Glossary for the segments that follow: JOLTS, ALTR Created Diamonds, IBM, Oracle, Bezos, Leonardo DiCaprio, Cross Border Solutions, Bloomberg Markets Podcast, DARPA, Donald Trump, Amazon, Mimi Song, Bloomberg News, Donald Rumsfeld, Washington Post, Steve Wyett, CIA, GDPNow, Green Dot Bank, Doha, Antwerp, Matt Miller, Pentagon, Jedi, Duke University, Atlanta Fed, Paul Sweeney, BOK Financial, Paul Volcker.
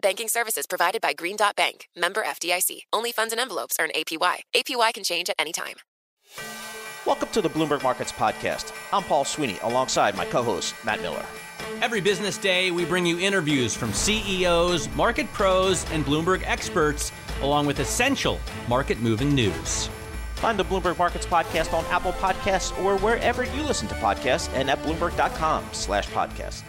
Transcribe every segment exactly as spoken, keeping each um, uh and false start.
Banking services provided by Green Dot Bank, member F D I C. Only funds and envelopes earn A P Y. A P Y can change at any time. Welcome to the Bloomberg Markets Podcast. I'm Paul Sweeney, alongside my co-host, Matt Miller. Every business day, we bring you interviews from C E Os, market pros, and Bloomberg experts, along with essential market-moving news. Find the Bloomberg Markets Podcast on Apple Podcasts or wherever you listen to podcasts and at bloomberg dot com slash podcast.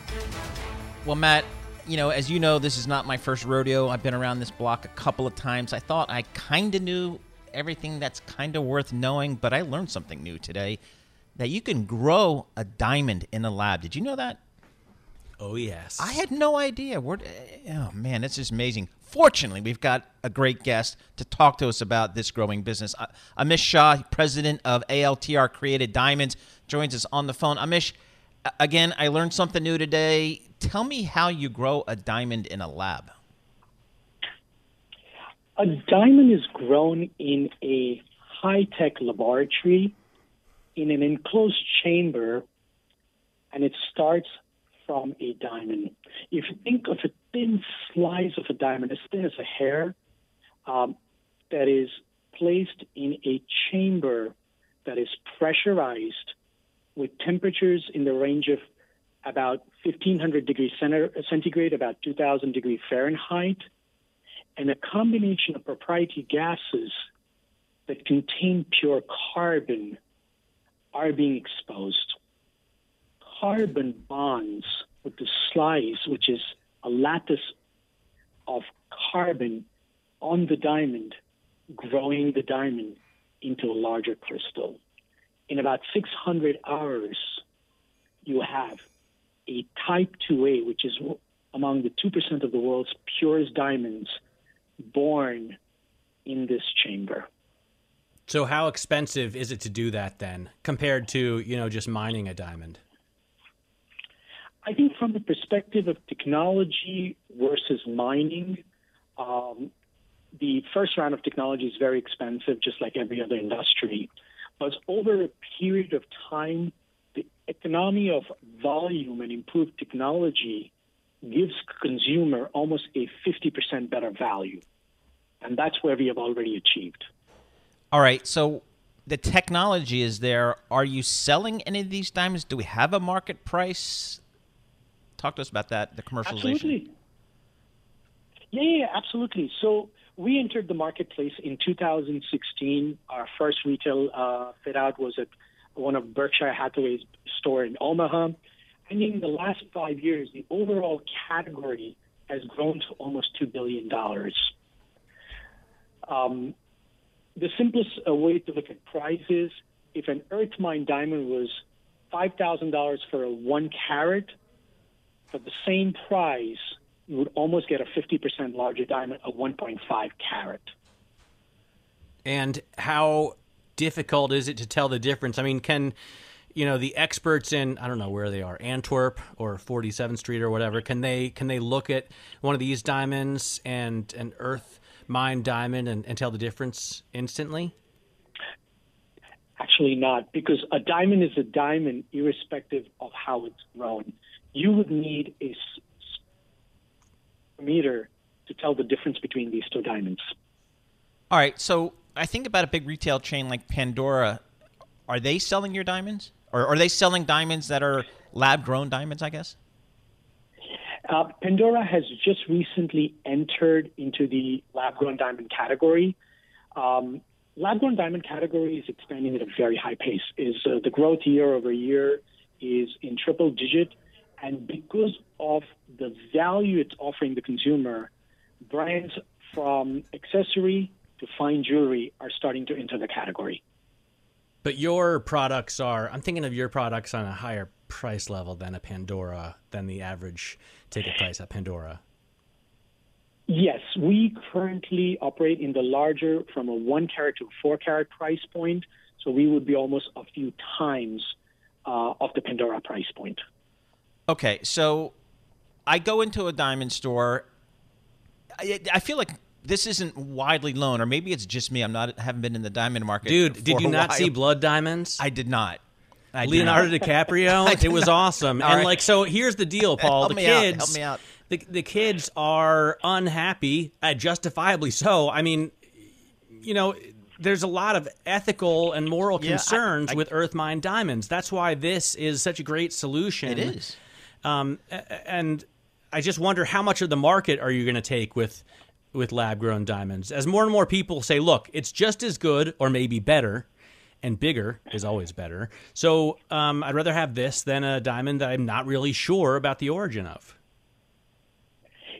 Well, Matt, you know, as you know, this is not my first rodeo. I've been around this block a couple of times. I thought I kind of knew everything that's kind of worth knowing, but I learned something new today, that you can grow a diamond in a lab. Did you know that? Oh, yes. I had no idea. We're, oh, man, it's just amazing. Fortunately, we've got a great guest to talk to us about this growing business. Amish Shah, president of A L T R Created Diamonds, joins us on the phone. Amish, again, I learned something new today. Tell me how you grow a diamond in a lab. A diamond is grown in a high-tech laboratory in an enclosed chamber, and it starts from a diamond. If you think of a thin slice of a diamond, as thin as a hair, um, that is placed in a chamber that is pressurized with temperatures in the range of about fifteen hundred degrees centigrade, about two thousand degrees Fahrenheit, and a combination of proprietary gases that contain pure carbon are being exposed. Carbon bonds with the slice, which is a lattice of carbon on the diamond, growing the diamond into a larger crystal. In about six hundred hours, you have a type two A, which is among the two percent of the world's purest diamonds, born in this chamber. So how expensive is it to do that then, compared to, you know, just mining a diamond? I think from the perspective of technology versus mining, um, the first round of technology is very expensive, just like every other industry. But over a period of time, the economy of volume and improved technology gives consumer almost a fifty percent better value. And that's where we have already achieved. All right. So the technology is there. Are you selling any of these diamonds? Do we have a market price? Talk to us about that, the commercialization. Absolutely. Yeah, yeah, absolutely. So we entered the marketplace in two thousand sixteen. Our first retail uh, fit out was at one of Berkshire Hathaway's store in Omaha. And in the last five years, the overall category has grown to almost two billion dollars. Um, the simplest way to look at price is if an earth mine diamond was five thousand dollars for a one carat, for the same price, you would almost get a fifty percent larger diamond, a one point five carat. And how difficult is it to tell the difference? I mean, can... You know, the experts in, I don't know where they are, Antwerp or forty-seventh Street or whatever, can they can they look at one of these diamonds and an earth mine diamond and, and tell the difference instantly? Actually not, because a diamond is a diamond irrespective of how it's grown. You would need a meter to tell the difference between these two diamonds. All right, so I think about a big retail chain like Pandora. Are they selling your diamonds? Or are they selling diamonds that are lab-grown diamonds, I guess? Uh, Pandora has just recently entered into the lab-grown diamond category. Um, Lab-grown diamond category is expanding at a very high pace. Is uh, the growth year over year is in triple digit, and because of the value it's offering the consumer, brands from accessory to fine jewelry are starting to enter the category. But your products are, I'm thinking of your products on a higher price level than a Pandora, than the average ticket price at Pandora. Yes, we currently operate in the larger, from a one carat to a four carat price point. So we would be almost a few times uh, of the Pandora price point. Okay, so I go into a diamond store. I, I feel like this isn't widely known, or maybe it's just me. I'm not. Haven't been in the diamond market. Dude, did you not see Blood Diamonds? I did not. I Leonardo did not. DiCaprio. It was awesome. All and right. like, so here's the deal, Paul. Help the me kids, out. Help me out. The the kids are unhappy, uh, justifiably so. I mean, you know, there's a lot of ethical and moral yeah, concerns I, I, with Earth Mine Diamonds. That's why this is such a great solution. It is. Um, and I just wonder how much of the market are you going to take with. with lab-grown diamonds, as more and more people say, look, it's just as good or maybe better, and bigger is always better. So um, I'd rather have this than a diamond that I'm not really sure about the origin of.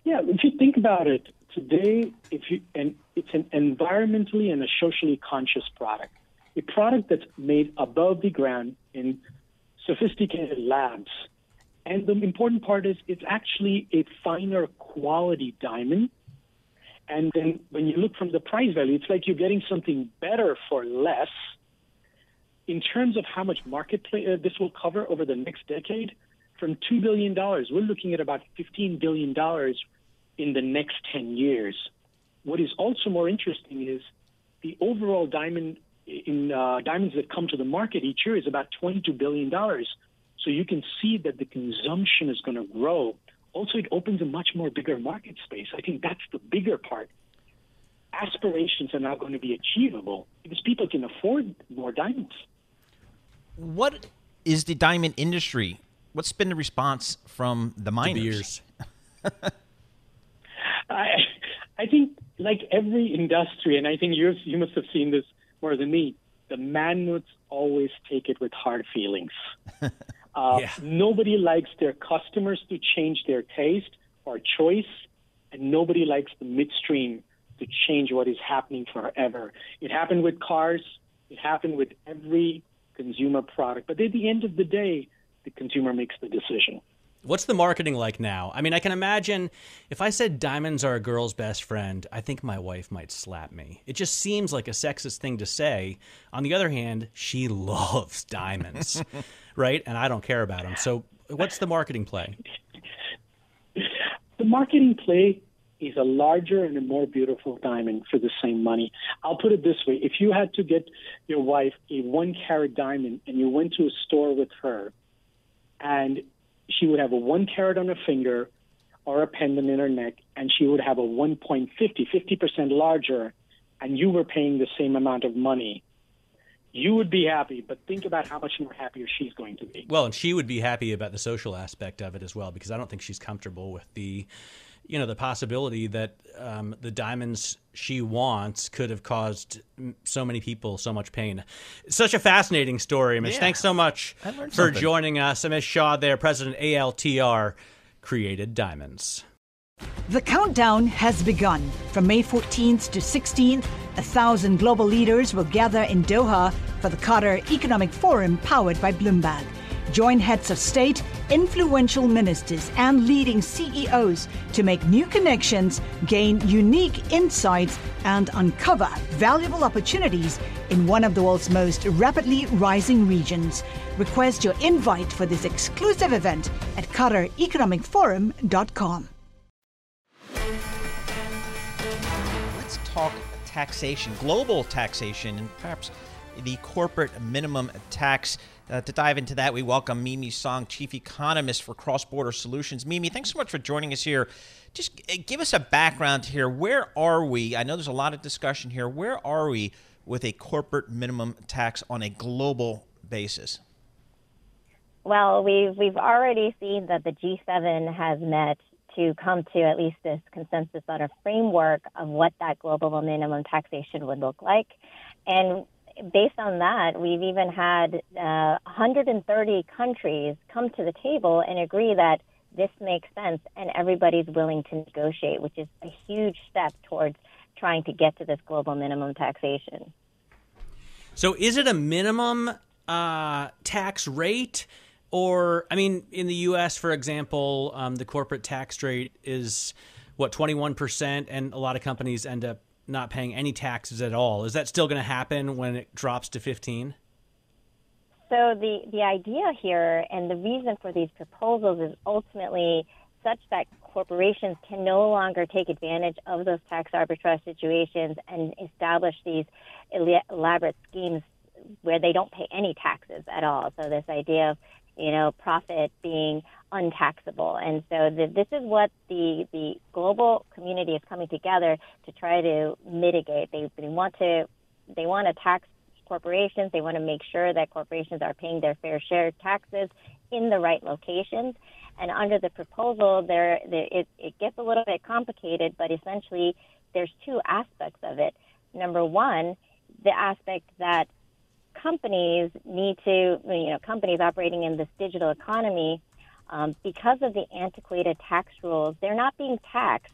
Yeah, if you think about it, today, if you and it's an environmentally and a socially conscious product, a product that's made above the ground in sophisticated labs. And the important part is it's actually a finer quality diamond. And then when you look from the price value, it's like you're getting something better for less. In terms of how much market play, uh, this will cover over the next decade, from two billion dollars, we're looking at about fifteen billion dollars in the next ten years. What is also more interesting is the overall diamond in uh, diamonds that come to the market each year is about twenty-two billion dollars. So you can see that the consumption is going to grow. Also, it opens a much more bigger market space. I think that's the bigger part. Aspirations are not going to be achievable because people can afford more diamonds. What is the diamond industry? What's been the response from the miners? I, I think like every industry, and I think you you must have seen this more than me, the man-nuts always take it with hard feelings. Uh, yeah. Nobody likes their customers to change their taste or choice, and nobody likes the midstream to change what is happening forever. It happened with cars. It happened with every consumer product. But at the end of the day, the consumer makes the decision. What's the marketing like now? I mean, I can imagine if I said diamonds are a girl's best friend, I think my wife might slap me. It just seems like a sexist thing to say. On the other hand, she loves diamonds, right? And I don't care about them. So what's the marketing play? The marketing play is a larger and a more beautiful diamond for the same money. I'll put it this way. If you had to get your wife a one-carat diamond and you went to a store with her and she would have a one carat on her finger or a pendant in her neck, and she would have a one point five zero, fifty percent larger, and you were paying the same amount of money, you would be happy. But think about how much more happier she's going to be. Well, and she would be happy about the social aspect of it as well, because I don't think she's comfortable with the, you know, the possibility that um, the diamonds she wants could have caused so many people so much pain. Such a fascinating story, Amish. Yeah. Thanks so much for something. joining us. Amish Shah there, president A L T R Created Diamonds. The countdown has begun. From May fourteenth to sixteenth, a thousand global leaders will gather in Doha for the Qatar Economic Forum powered by Bloomberg. Join heads of state, influential ministers, and leading C E Os to make new connections, gain unique insights, and uncover valuable opportunities in one of the world's most rapidly rising regions. Request your invite for this exclusive event at Qatar Economic Forum dot com. Let's talk taxation, global taxation, and perhaps the corporate minimum tax. Uh, to dive into that, we welcome Mimi Song, Chief Economist for Cross Border Solutions. Mimi, thanks so much for joining us here. Just give us a background here. Where are we? I know there's a lot of discussion here. Where are we with a corporate minimum tax on a global basis? Well, we've, we've already seen that the G seven has met to come to at least this consensus on a framework of what that global minimum taxation would look like. And based on that, we've even had uh, one hundred thirty countries come to the table and agree that this makes sense, and everybody's willing to negotiate, which is a huge step towards trying to get to this global minimum taxation. So is it a minimum uh, tax rate? Or, I mean, in the U S, for example, um, the corporate tax rate is, what, twenty-one percent, and a lot of companies end up not paying any taxes at all. Is that still going to happen when it drops to fifteen? So the, the idea here and the reason for these proposals is ultimately such that corporations can no longer take advantage of those tax arbitrage situations and establish these elaborate schemes where they don't pay any taxes at all. So this idea of, you know, profit being untaxable. And so the, this is what the the global community is coming together to try to mitigate. They, they want to they want to tax corporations. They want to make sure that corporations are paying their fair share of taxes in the right locations. And under the proposal, there, there it, it gets a little bit complicated, but essentially there's two aspects of it. Number one, the aspect that companies need to, you know, companies operating in this digital economy, um, because of the antiquated tax rules, they're not being taxed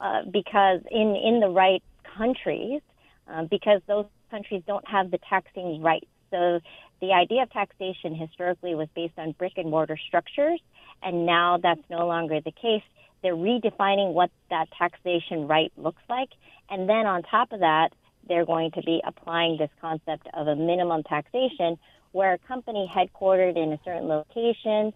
uh, because in, in the right countries, uh, because those countries don't have the taxing rights. So the idea of taxation historically was based on brick and mortar structures, and now that's no longer the case. They're redefining what that taxation right looks like. And then on top of that, they're going to be applying this concept of a minimum taxation where a company headquartered in a certain location,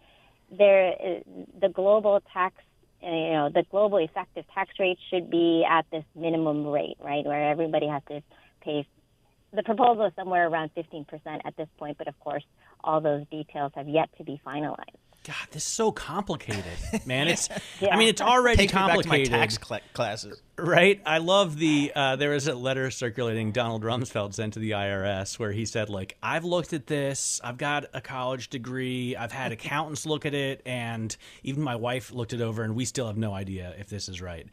there, the global tax, you know, the global effective tax rate should be at this minimum rate, right, where everybody has to pay. The proposal is somewhere around fifteen percent at this point, but of course, all those details have yet to be finalized. God, this is so complicated, man. It's, yeah. I mean, it's already Take complicated. Me back to my tax cl- classes, right? I love the. Uh, there is a letter circulating Donald Rumsfeld sent to the I R S where he said, like, I've looked at this. I've got a college degree. I've had accountants look at it, and even my wife looked it over, and we still have no idea if this is right.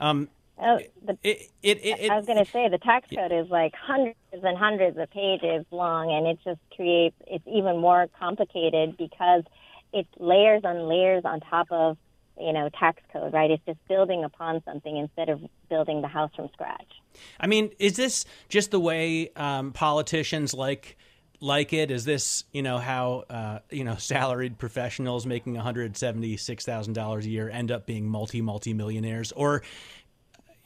Um, Oh, the, it, it, it, it, I was going to say the tax code is like hundreds and hundreds of pages long, and it just creates, it's even more complicated because it's layers on layers on top of, you know, tax code, right? It's just building upon something instead of building the house from scratch. I mean, is this just the way um, politicians like like it? Is this, you know, how, uh, you know, salaried professionals making one hundred seventy-six thousand dollars a year end up being multi, multi-millionaires? Or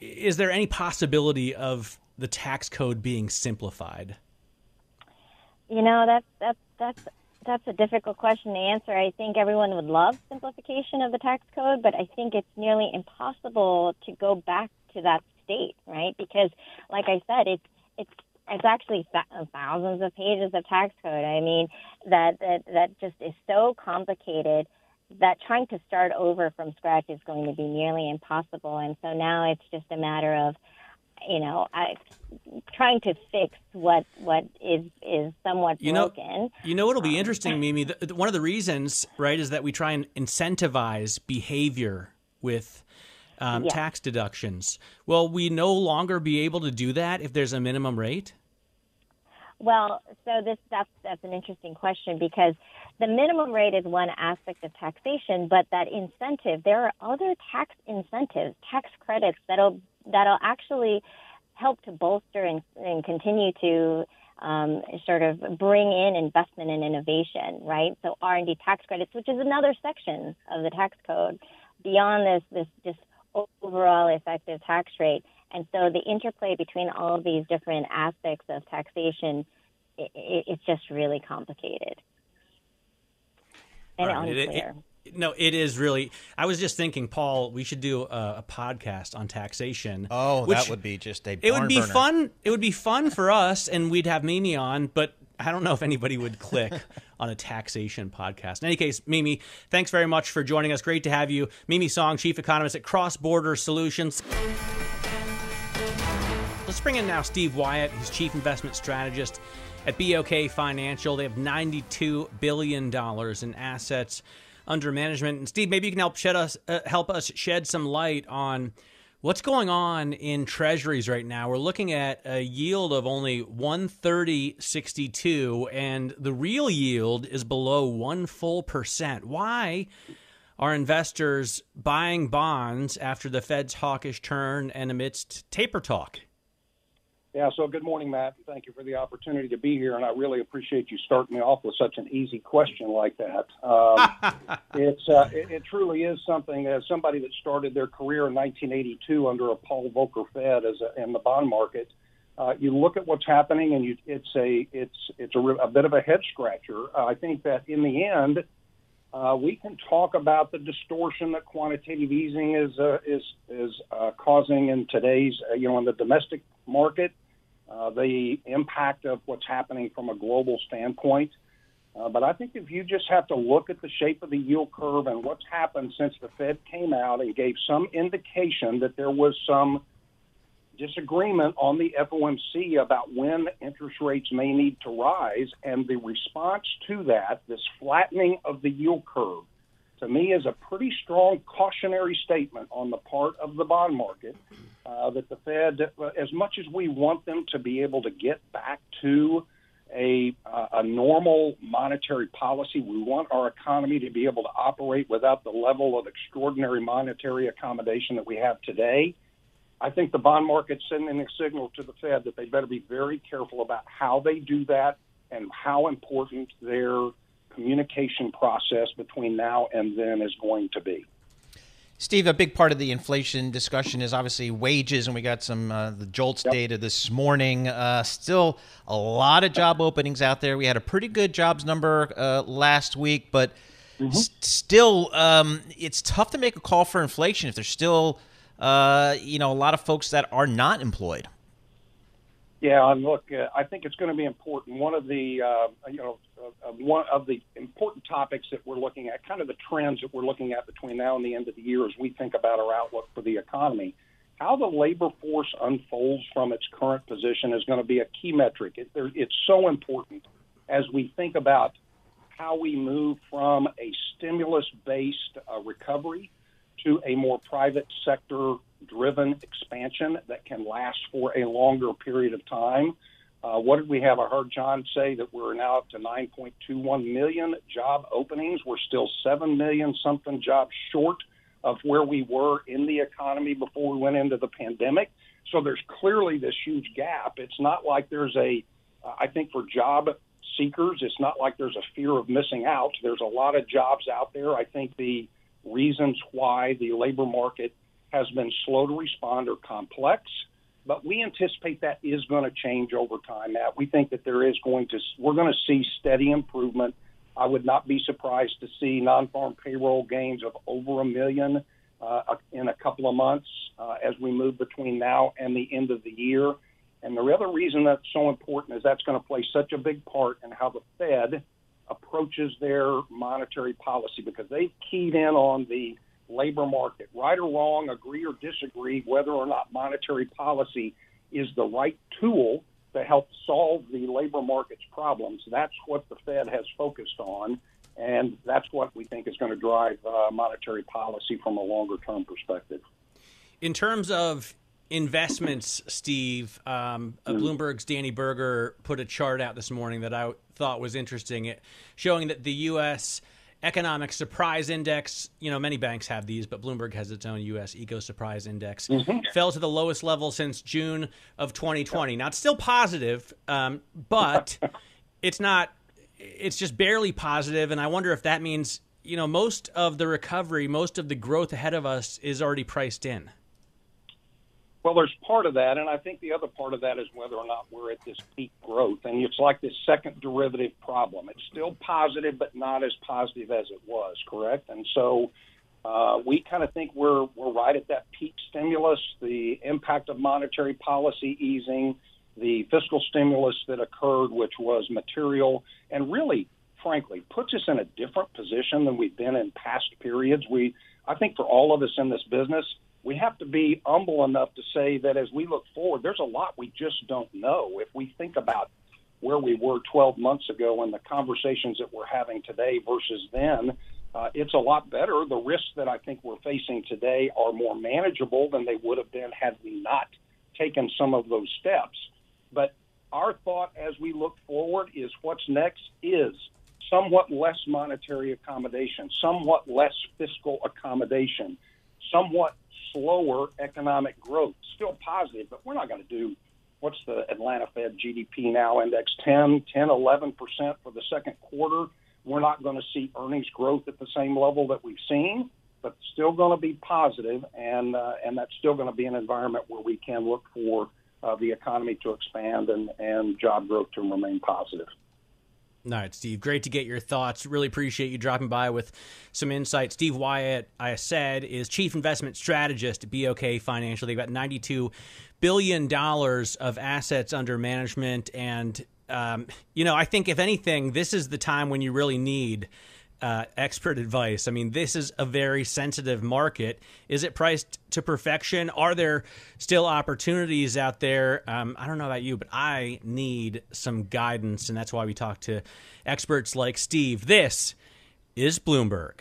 is there any possibility of the tax code being simplified? You know, that's that's that's that's a difficult question to answer. I think everyone would love simplification of the tax code, but I think it's nearly impossible to go back to that state, right? Because, like I said, it's it's it's actually thousands of pages of tax code. I mean, that that, that just is so complicated that trying to start over from scratch is going to be nearly impossible. And so now it's just a matter of, you know, I, trying to fix what what is is somewhat you broken. Know, you know, it'll be interesting, Mimi. The, the, one of the reasons, right, is that we try and incentivize behavior with um, yeah. tax deductions. Will we no longer be able to do that if there's a minimum rate? Well, so this that's, that's an interesting question because the minimum rate is one aspect of taxation, but that incentive, there are other tax incentives, tax credits that'll that'll actually help to bolster and, and continue to um, sort of bring in investment and innovation, right? So R and D tax credits, which is another section of the tax code, beyond this this just overall effective tax rate. And so the interplay between all of these different aspects of taxation, it, it, it's just really complicated and right. unclear. It, it, no, it is really. I was just thinking, Paul, we should do a, a podcast on taxation. Oh, that would be just a barn burner. It would be fun. It would be fun for us, and we'd have Mimi on, but I don't know if anybody would click on a taxation podcast. In any case, Mimi, thanks very much for joining us. Great to have you. Mimi Song, Chief Economist at Cross Border Solutions. Let's bring in now Steve Wyett, who's Chief Investment Strategist at B O K Financial. They have ninety-two billion dollars in assets under management. And Steve, maybe you can help shed us uh, help us shed some light on What's going on in treasuries right now? We're looking at a yield of only one thirty sixty-two, and the real yield is below one full percent. Why are investors buying bonds after the Fed's hawkish turn and amidst taper talk? Yeah, so good morning, Matt. Thank you for the opportunity to be here, and I really appreciate you starting me off with such an easy question like that. Um, it's uh, it, it truly is something. As somebody that started their career in nineteen eighty-two under a Paul Volcker Fed as a, in the bond market, uh, you look at what's happening, and you, it's a it's it's a, a bit of a head scratcher. Uh, I think that in the end, uh, we can talk about the distortion that quantitative easing is uh, is is uh, causing in today's uh, you know in the domestic market. Uh, the impact of what's happening from a global standpoint. Uh, but I think if you just have to look at the shape of the yield curve and what's happened since the Fed came out and gave some indication that there was some disagreement on the F O M C about when interest rates may need to rise, and the response to that, this flattening of the yield curve, to me is a pretty strong cautionary statement on the part of the bond market uh, that the Fed, as much as we want them to be able to get back to a, uh, a normal monetary policy, we want our economy to be able to operate without the level of extraordinary monetary accommodation that we have today. I think the bond market's sending a signal to the Fed that they better be very careful about how they do that and how important their communication process between now and then is going to be. Steve, a big part of the inflation discussion is obviously wages, and we got some uh, the JOLTS yep. data this morning. Uh, still a lot of job openings out there. We had a pretty good jobs number uh, last week, but mm-hmm. st still um, it's tough to make a call for inflation if there's still uh, you know a lot of folks that are not employed. Yeah, and look, uh, I think it's going to be important. One of the, uh, you know, uh, one of the important topics that we're looking at, kind of the trends that we're looking at between now and the end of the year as we think about our outlook for the economy, how the labor force unfolds from its current position is going to be a key metric. It, there, it's so important as we think about how we move from a stimulus-based uh, recovery to a more private sector driven expansion that can last for a longer period of time. Uh, what did we have? I heard John say that we're now up to nine point two one million job openings. We're still seven million something jobs short of where we were in the economy before we went into the pandemic. So there's clearly this huge gap. It's not like there's a, uh, I think for job seekers, it's not like there's a fear of missing out. There's a lot of jobs out there. I think the reasons why the labor market has been slow to respond or complex, but we anticipate that is going to change over time, Matt. We think that there is going to, we're going to see steady improvement. I would not be surprised to see non-farm payroll gains of over a million uh, in a couple of months uh, as we move between now and the end of the year. And the other reason that's so important is that's going to play such a big part in how the Fed approaches their monetary policy, because they've keyed in on the labor market. Right or wrong, agree or disagree, whether or not monetary policy is the right tool to help solve the labor market's problems. That's what the Fed has focused on, and that's what we think is going to drive uh, monetary policy from a longer-term perspective. In terms of investments, Steve, um, mm-hmm. Bloomberg's Danny Berger put a chart out this morning that I thought was interesting, it, showing that the U S Economic Surprise Index, you know, many banks have these, but Bloomberg has its own U S Eco Surprise Index, mm-hmm. fell to the lowest level since June of twenty twenty. Now, it's still positive, um, but it's not, it's just barely positive. And I wonder if that means, you know, most of the recovery, most of the growth ahead of us is already priced in. Well, there's part of that, and I think the other part of that is whether or not we're at this peak growth. And it's like this second derivative problem. It's still positive, but not as positive as it was, correct? And so uh, we kind of think we're, we're right at that peak stimulus, the impact of monetary policy easing, the fiscal stimulus that occurred, which was material, and really, frankly, puts us in a different position than we've been in past periods. We, I think for all of us in this business, we have to be humble enough to say that as we look forward, there's a lot we just don't know. If we think about where we were twelve months ago and the conversations that we're having today versus then, Uh, it's a lot better. The risks that I think we're facing today are more manageable than they would have been had we not taken some of those steps. But our thought as we look forward is what's next is somewhat less monetary accommodation, somewhat less fiscal accommodation, somewhat slower economic growth. Still positive, but we're not going to do, what's the Atlanta Fed G D P now index, ten, eleven percent for the second quarter. We're not going to see earnings growth at the same level that we've seen, but still going to be positive, and uh, and that's still going to be an environment where we can look for uh, the economy to expand and, and job growth to remain positive. All right, Steve, great to get your thoughts. Really appreciate you dropping by with some insight. Steve Wyett, I said, is chief investment strategist at B O K Financial. They've got ninety-two billion dollars of assets under management, and Um, you know, I think if anything, this is the time when you really need uh, expert advice. I mean, this is a very sensitive market. Is it priced to perfection? Are there still opportunities out there? Um, I don't know about you, but I need some guidance, and that's why we talk to experts like Steve. This is Bloomberg.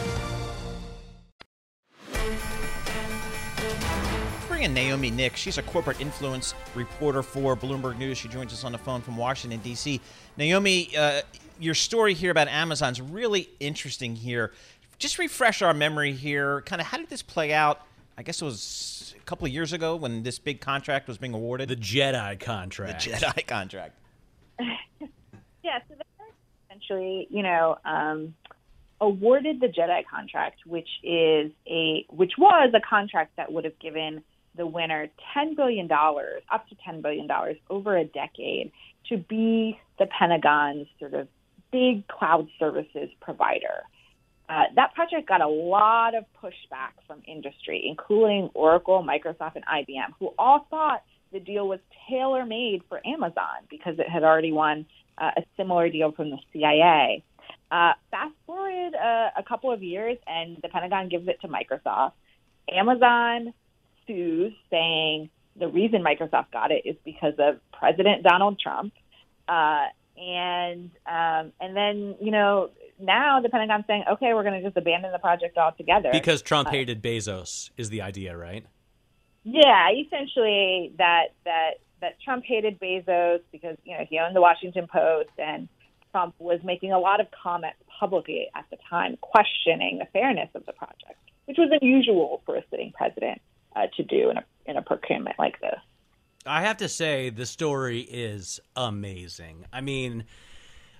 And Naomi Nix, she's a corporate influence reporter for Bloomberg News. She joins us on the phone from Washington, D C. Naomi, uh, your story here about Amazon's really interesting here. Just refresh our memory here. Kind of how did this play out? I guess it was a couple of years ago when this big contract was being awarded. The Jedi contract. The Jedi contract. Yeah, so they essentially, you know, um, awarded the Jedi contract, which is a which was a contract that would have given the winner ten billion dollars, up to ten billion dollars over a decade to be the Pentagon's sort of big cloud services provider. Uh, that project got a lot of pushback from industry, including Oracle, Microsoft, and I B M, who all thought the deal was tailor-made for Amazon because it had already won uh, a similar deal from the C I A. Uh, fast forward uh, a couple of years, and the Pentagon gives it to Microsoft. Amazon sues, saying the reason Microsoft got it is because of President Donald Trump. Uh, and um, and then, you know, now the Pentagon's saying, okay, we're going to just abandon the project altogether. Because Trump uh, hated Bezos is the idea, right? Yeah, essentially that that that Trump hated Bezos because, you know, he owned the Washington Post, and Trump was making a lot of comments publicly at the time questioning the fairness of the project, which was unusual for a sitting president Uh, to do in a in a procurement like this. I have to say the story is amazing. I mean,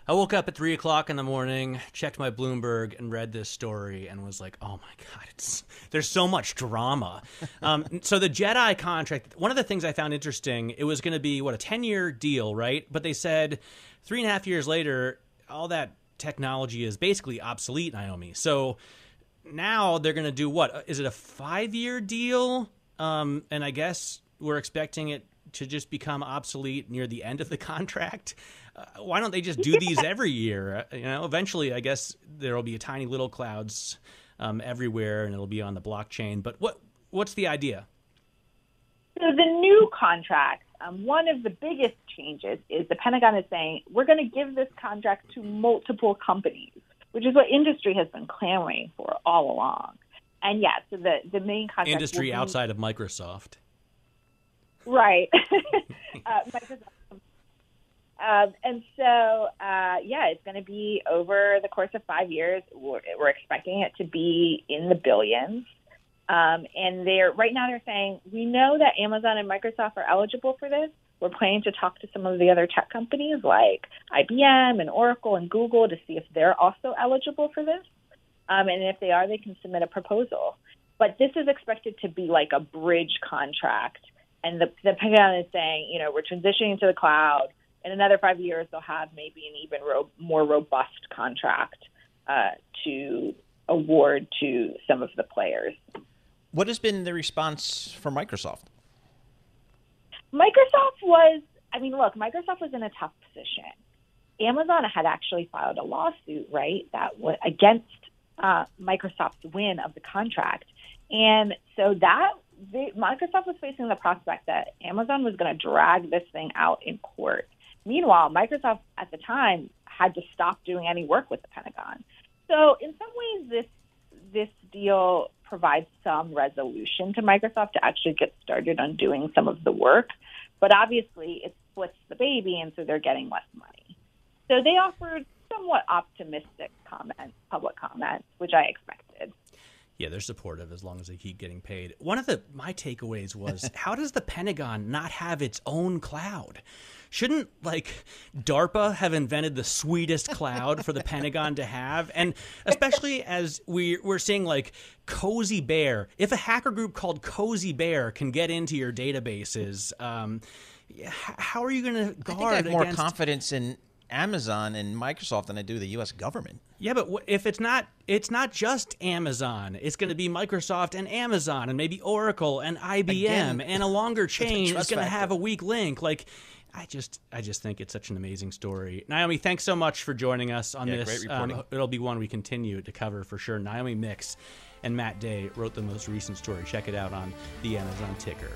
I woke up at three o'clock in the morning, checked my Bloomberg, and read this story, and was like, "Oh my God, it's there's so much drama." um, so the Jedi contract. One of the things I found interesting, it was going to be what a ten-year deal, right? But they said three and a half years later, all that technology is basically obsolete, Naomi. So now they're going to do what? Is it a five-year deal? Um, and I guess we're expecting it to just become obsolete near the end of the contract. Uh, why don't they just do yeah. these every year? You know, eventually, I guess there will be tiny little clouds um, everywhere, and it'll be on the blockchain. But what what's the idea? So the new contract, um, one of the biggest changes is the Pentagon is saying, we're going to give this contract to multiple companies, which is what industry has been clamoring for all along. And, yeah, so the, the main contract... Industry be, outside of Microsoft. Right. uh, Microsoft. Um, and so, uh, yeah, it's going to be over the course of five years. We're, we're expecting it to be in the billions. Um, and they're right now they're saying, we know that Amazon and Microsoft are eligible for this. We're planning to talk to some of the other tech companies like I B M and Oracle and Google to see if they're also eligible for this. Um, and if they are, they can submit a proposal. But this is expected to be like a bridge contract. And the, the Pentagon is saying, you know, we're transitioning to the cloud. In another five years, they'll have maybe an even ro- more robust contract uh, to award to some of the players. What has been the response from Microsoft? Microsoft was, I mean, look, Microsoft was in a tough position. Amazon had actually filed a lawsuit, right, that was against uh, Microsoft's win of the contract. And so that they, Microsoft was facing the prospect that Amazon was going to drag this thing out in court. Meanwhile, Microsoft at the time had to stop doing any work with the Pentagon. So in some ways, this this deal provides some resolution to Microsoft to actually get started on doing some of the work. But obviously, it splits the baby, and so they're getting less money. So they offered somewhat optimistic comments, public comments, which I expected. Yeah, they're supportive as long as they keep getting paid. One of the my takeaways was, how does the Pentagon not have its own cloud? Shouldn't, like, DARPA have invented the sweetest cloud for the Pentagon to have? And especially as we, we're seeing, like, Cozy Bear. If a hacker group called Cozy Bear can get into your databases, um, how are you going to guard against... I think I have more against... confidence in Amazon and Microsoft than I do the U S government. Yeah, but if it's not, it's not just Amazon. It's going to be Microsoft and Amazon and maybe Oracle and I B M. Again, and a longer chain is going to have a weak link. Like... I just I just think it's such an amazing story. Naomi, thanks so much for joining us on yeah, this. Great reporting. Um, it'll be one we continue to cover for sure. Naomi Nix and Matt Day wrote the most recent story. Check it out on the Amazon ticker.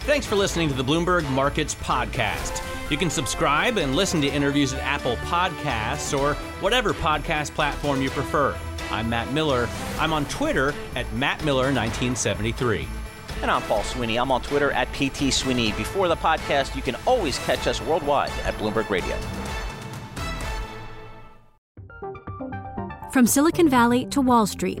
Thanks for listening to the Bloomberg Markets Podcast. You can subscribe and listen to interviews at Apple Podcasts or whatever podcast platform you prefer. I'm Matt Miller. I'm on Twitter at Matt Miller nineteen seventy-three. And I'm Paul Sweeney. I'm on Twitter at P T Sweeney. Before the podcast, you can always catch us worldwide at Bloomberg Radio. From Silicon Valley to Wall Street,